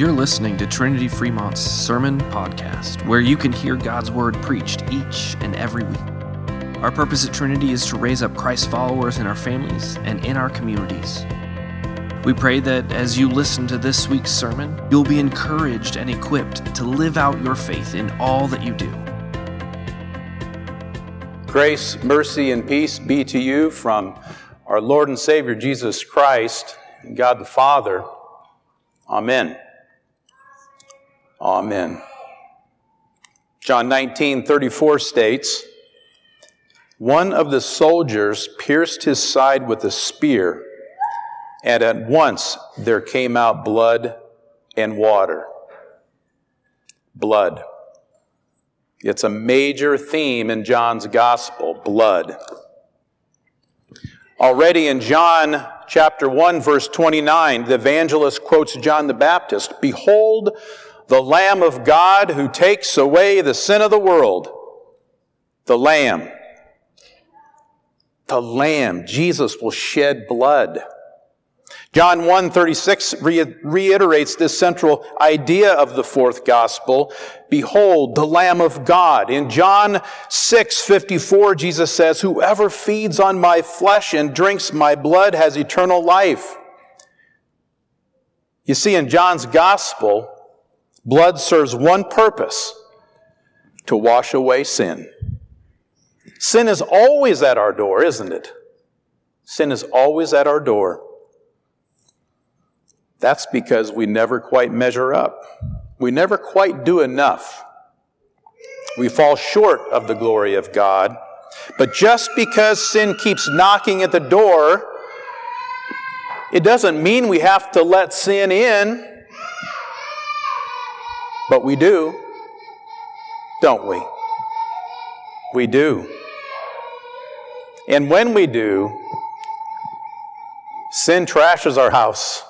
You're listening to Trinity Fremont's Sermon Podcast, where you can hear God's Word preached each and every week. Our purpose at Trinity is to raise up Christ's followers in our families and in our communities. We pray that as you listen to this week's sermon, you'll be encouraged and equipped to live out your faith in all that you do. Grace, mercy, and peace be to you from our Lord and Savior, Jesus Christ, and God the Father. Amen. Amen. John 19:34 states, "One of the soldiers pierced his side with a spear, and at once there came out blood and water." Blood. It's a major theme in John's gospel, blood. Already in John chapter 1, verse 29, the evangelist quotes John the Baptist, "Behold, the Lamb of God who takes away the sin of the world." The Lamb. The Lamb. Jesus will shed blood. John 1:36 reiterates this central idea of the fourth gospel. "Behold, the Lamb of God." In John 6:54, Jesus says, "Whoever feeds on my flesh and drinks my blood has eternal life." You see, in John's gospel, blood serves one purpose: to wash away sin. Sin is always at our door, isn't it? Sin is always at our door. That's because we never quite measure up. We never quite do enough. We fall short of the glory of God. But just because sin keeps knocking at the door, it doesn't mean we have to let sin in. But we do, don't we? We do. And when we do, sin trashes our house.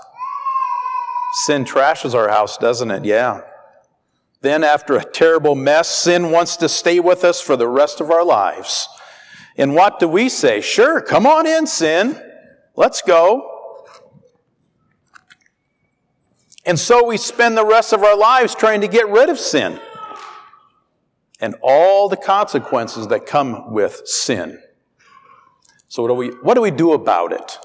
Sin trashes our house, doesn't it? Yeah. Then after a terrible mess, sin wants to stay with us for the rest of our lives. And what do we say? Sure, come on in, sin. Let's go. And so we spend the rest of our lives trying to get rid of sin and all the consequences that come with sin. So what do we do about it?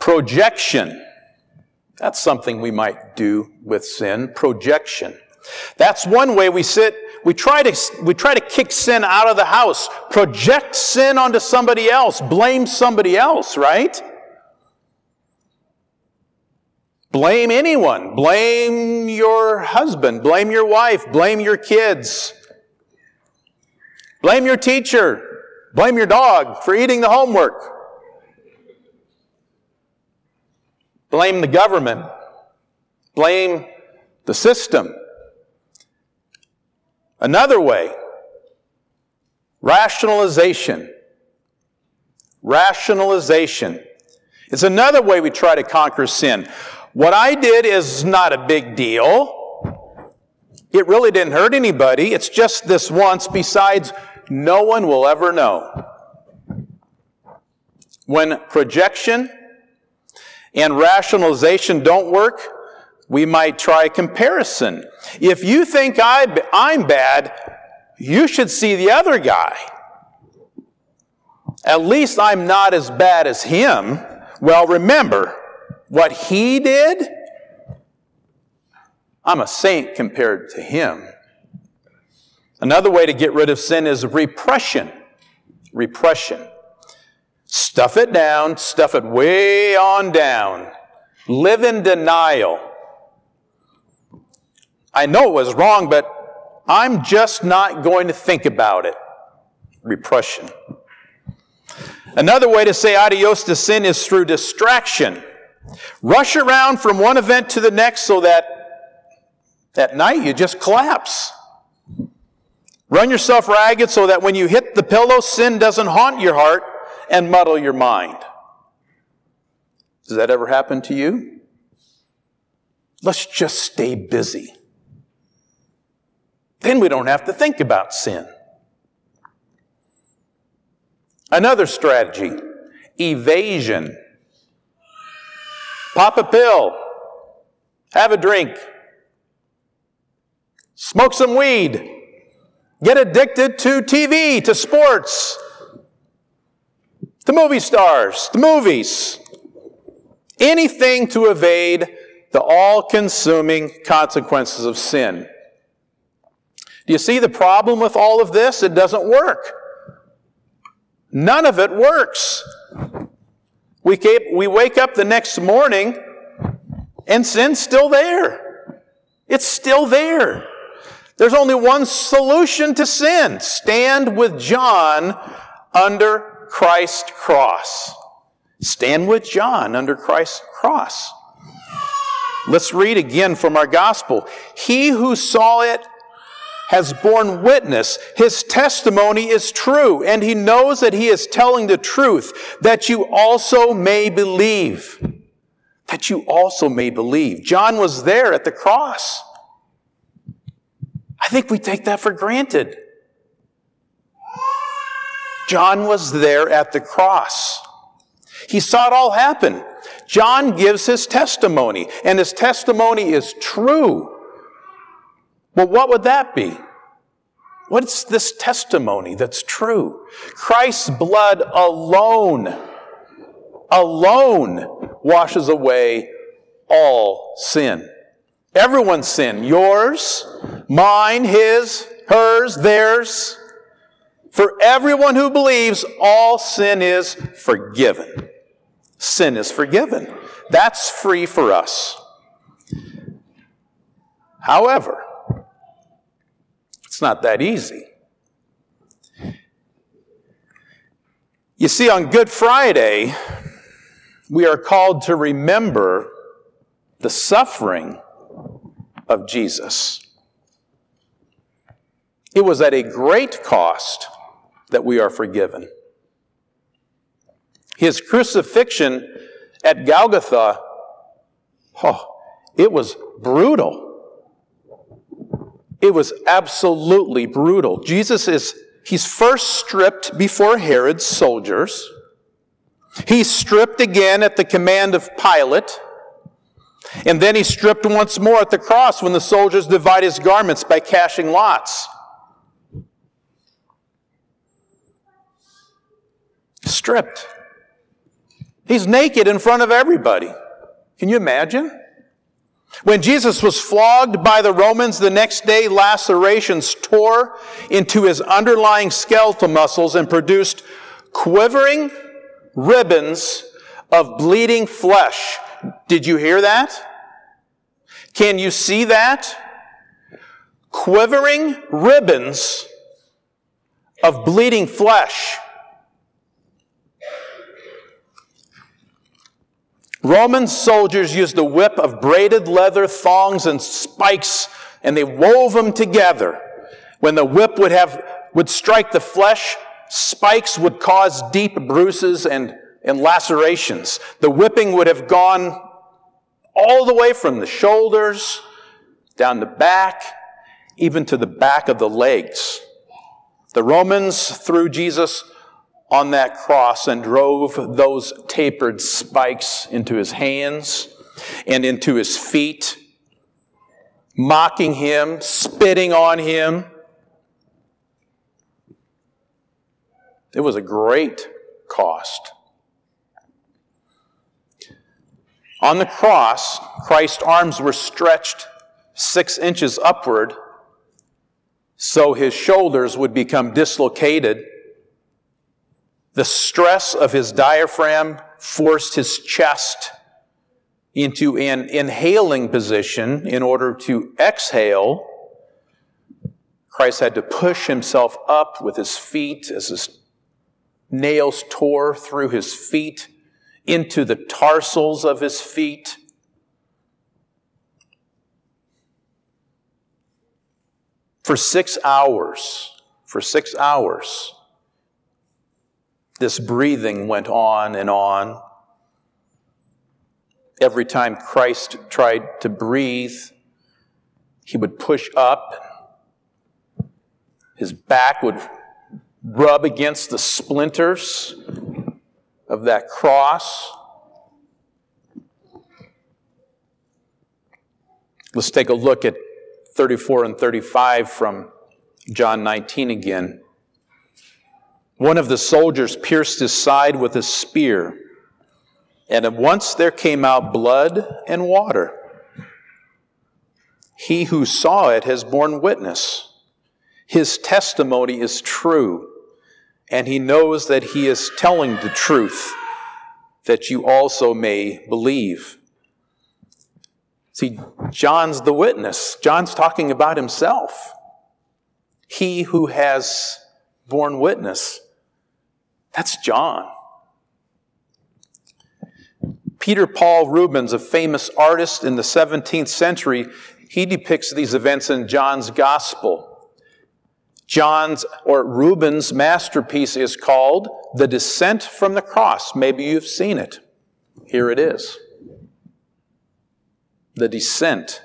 Projection. That's something we might do with sin. Projection. That's one way we try to kick sin out of the house. Project sin onto somebody else. Blame somebody else, right? Blame anyone. Blame your husband. Blame your wife. Blame your kids. Blame your teacher. Blame your dog for eating the homework. Blame the government. Blame the system. Another way, rationalization. Rationalization. It's another way we try to conquer sin. What I did is not a big deal. It really didn't hurt anybody. It's just this once. Besides, no one will ever know. When projection and rationalization don't work, we might try comparison. If you think I'm bad, you should see the other guy. At least I'm not as bad as him. Well, remember what he did? I'm a saint compared to him. Another way to get rid of sin is repression. Repression. Stuff it down, stuff it way on down. Live in denial. I know it was wrong, but I'm just not going to think about it. Repression. Another way to say adios to sin is through distraction. Rush around from one event to the next so that at night you just collapse. Run yourself ragged so that when you hit the pillow, sin doesn't haunt your heart and muddle your mind. Does that ever happen to you? Let's just stay busy. Then we don't have to think about sin. Another strategy, evasion. Pop a pill. Have a drink. Smoke some weed. Get addicted to TV, to sports, to movie stars, to movies. Anything to evade the all-consuming consequences of sin. Do you see the problem with all of this? It doesn't work. None of it works. We wake up the next morning and sin's still there. It's still there. There's only one solution to sin. Stand with John under Christ's cross. Stand with John under Christ's cross. Let's read again from our gospel. He who saw it has borne witness. His testimony is true, and he knows that he is telling the truth, that you also may believe. That you also may believe. John was there at the cross. I think we take that for granted. John was there at the cross. He saw it all happen. John gives his testimony, and his testimony is true. Well, what would that be? What's this testimony that's true? Christ's blood alone washes away all sin. Everyone's sin. Yours, mine, his, hers, theirs. For everyone who believes, all sin is forgiven. Sin is forgiven. That's free for us. However, it's not that easy. You see, on Good Friday, we are called to remember the suffering of Jesus. It was at a great cost that we are forgiven. His crucifixion at Golgotha, it was brutal. It was absolutely brutal. Jesus he's first stripped before Herod's soldiers. He's stripped again at the command of Pilate. And then he's stripped once more at the cross when the soldiers divide his garments by cashing lots. Stripped. He's naked in front of everybody. Can you imagine? When Jesus was flogged by the Romans the next day, lacerations tore into his underlying skeletal muscles and produced quivering ribbons of bleeding flesh. Did you hear that? Can you see that? Quivering ribbons of bleeding flesh. Roman soldiers used a whip of braided leather, thongs, and spikes, and they wove them together. When the whip would strike the flesh, spikes would cause deep bruises and lacerations. The whipping would have gone all the way from the shoulders, down the back, even to the back of the legs. The Romans threw Jesus on that cross and drove those tapered spikes into his hands and into his feet, mocking him, spitting on him. It was a great cost. On the cross, Christ's arms were stretched 6 inches upward, so his shoulders would become dislocated. The stress of his diaphragm forced his chest into an inhaling position in order to exhale. Christ had to push himself up with his feet as his nails tore through his feet, into the tarsals of his feet. For six hours, this breathing went on and on. Every time Christ tried to breathe, he would push up. His back would rub against the splinters of that cross. Let's take a look at 34 and 35 from John 19 again. One of the soldiers pierced his side with a spear, and at once there came out blood and water. He who saw it has borne witness. His testimony is true, and he knows that he is telling the truth, that you also may believe. See, John's the witness. John's talking about himself. He who has borne witness. That's John. Peter Paul Rubens, a famous artist in the 17th century, he depicts these events in John's Gospel. Rubens' masterpiece is called The Descent from the Cross. Maybe you've seen it. Here it is. The Descent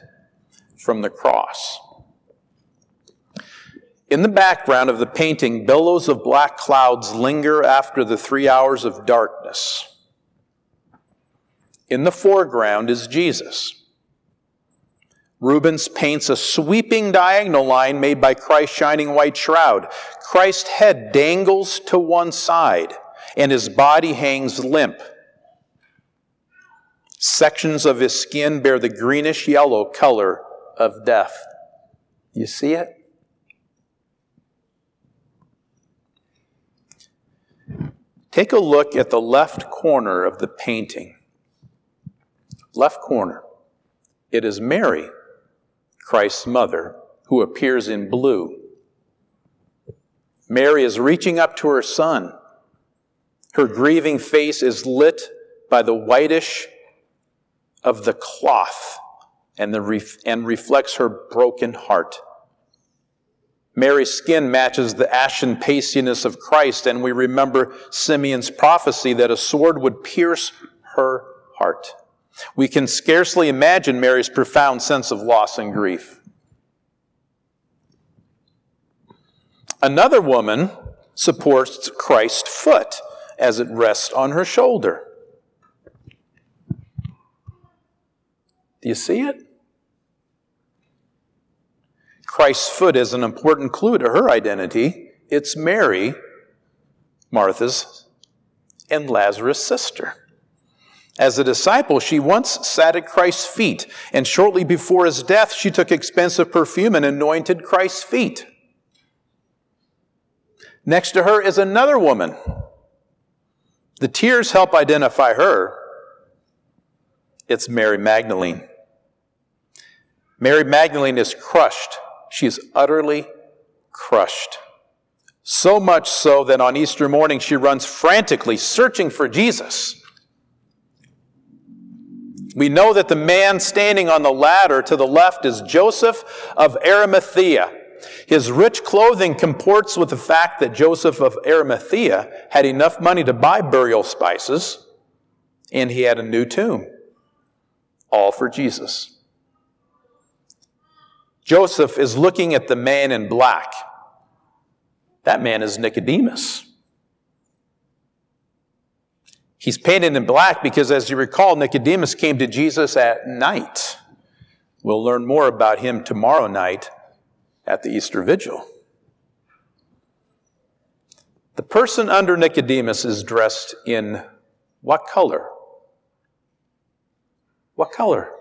from the Cross. In the background of the painting, billows of black clouds linger after the 3 hours of darkness. In the foreground is Jesus. Rubens paints a sweeping diagonal line made by Christ's shining white shroud. Christ's head dangles to one side, and his body hangs limp. Sections of his skin bear the greenish-yellow color of death. You see it? Take a look at the left corner of the painting. Left corner. It is Mary, Christ's mother, who appears in blue. Mary is reaching up to her son. Her grieving face is lit by the whitish of the cloth and reflects her broken heart. Mary's skin matches the ashen pastiness of Christ, and we remember Simeon's prophecy that a sword would pierce her heart. We can scarcely imagine Mary's profound sense of loss and grief. Another woman supports Christ's foot as it rests on her shoulder. Do you see it? Christ's foot is an important clue to her identity. It's Mary, Martha's, and Lazarus' sister. As a disciple, she once sat at Christ's feet, and shortly before his death, she took expensive perfume and anointed Christ's feet. Next to her is another woman. The tears help identify her. It's Mary Magdalene. Mary Magdalene is crushed. She is utterly crushed. So much so that on Easter morning, she runs frantically searching for Jesus. We know that the man standing on the ladder to the left is Joseph of Arimathea. His rich clothing comports with the fact that Joseph of Arimathea had enough money to buy burial spices, and he had a new tomb, all for Jesus. Joseph is looking at the man in black. That man is Nicodemus. He's painted in black because, as you recall, Nicodemus came to Jesus at night. We'll learn more about him tomorrow night at the Easter Vigil. The person under Nicodemus is dressed in what color? What color?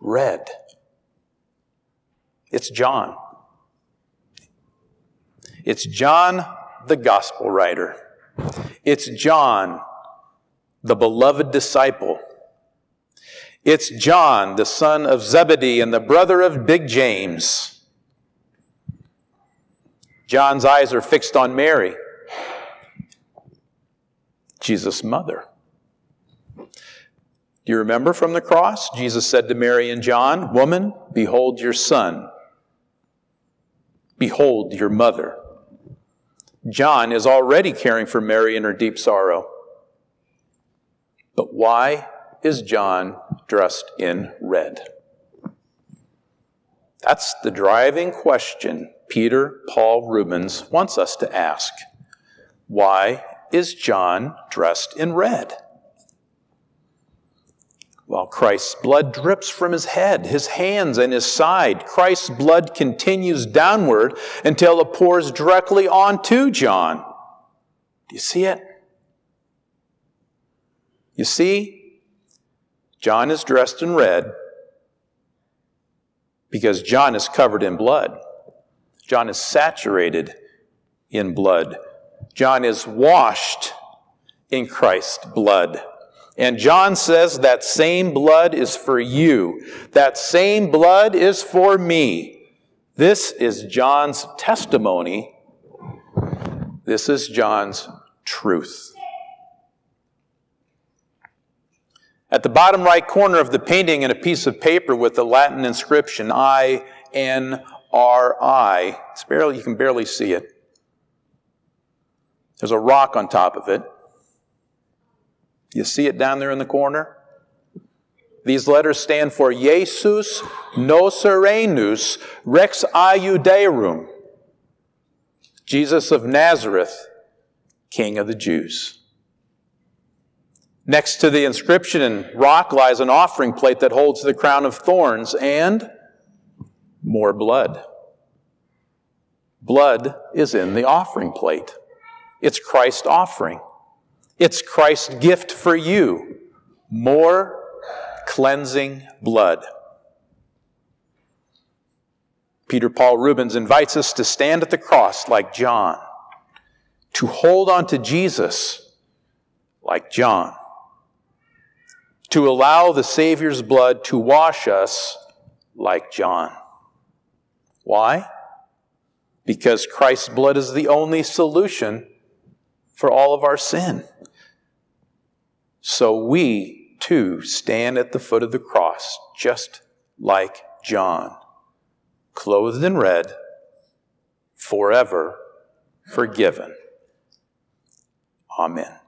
Red. It's John. It's John, the gospel writer. It's John, the beloved disciple. It's John, the son of Zebedee and the brother of Big James. John's eyes are fixed on Mary, Jesus' mother. Do you remember from the cross? Jesus said to Mary and John, "Woman, behold your son. Behold your mother." John is already caring for Mary in her deep sorrow. But why is John dressed in red? That's the driving question Peter Paul Rubens wants us to ask. Why is John dressed in red? While Christ's blood drips from his head, his hands, and his side, Christ's blood continues downward until it pours directly onto John. Do you see it? You see, John is dressed in red because John is covered in blood. John is saturated in blood. John is washed in Christ's blood. And John says that same blood is for you. That same blood is for me. This is John's testimony. This is John's truth. At the bottom right corner of the painting in a piece of paper with the Latin inscription, INRI. You can barely see it. There's a rock on top of it. You see it down there in the corner? These letters stand for Jesus Nazarenus Rex Iudaerum. Jesus of Nazareth, King of the Jews. Next to the inscription and rock lies an offering plate that holds the crown of thorns and more blood. Blood is in the offering plate. It's Christ's offering. It's Christ's gift for you, more cleansing blood. Peter Paul Rubens invites us to stand at the cross like John, to hold on to Jesus like John, to allow the Savior's blood to wash us like John. Why? Because Christ's blood is the only solution for all of our sin. So we, too, stand at the foot of the cross, just like John, clothed in red, forever forgiven. Amen.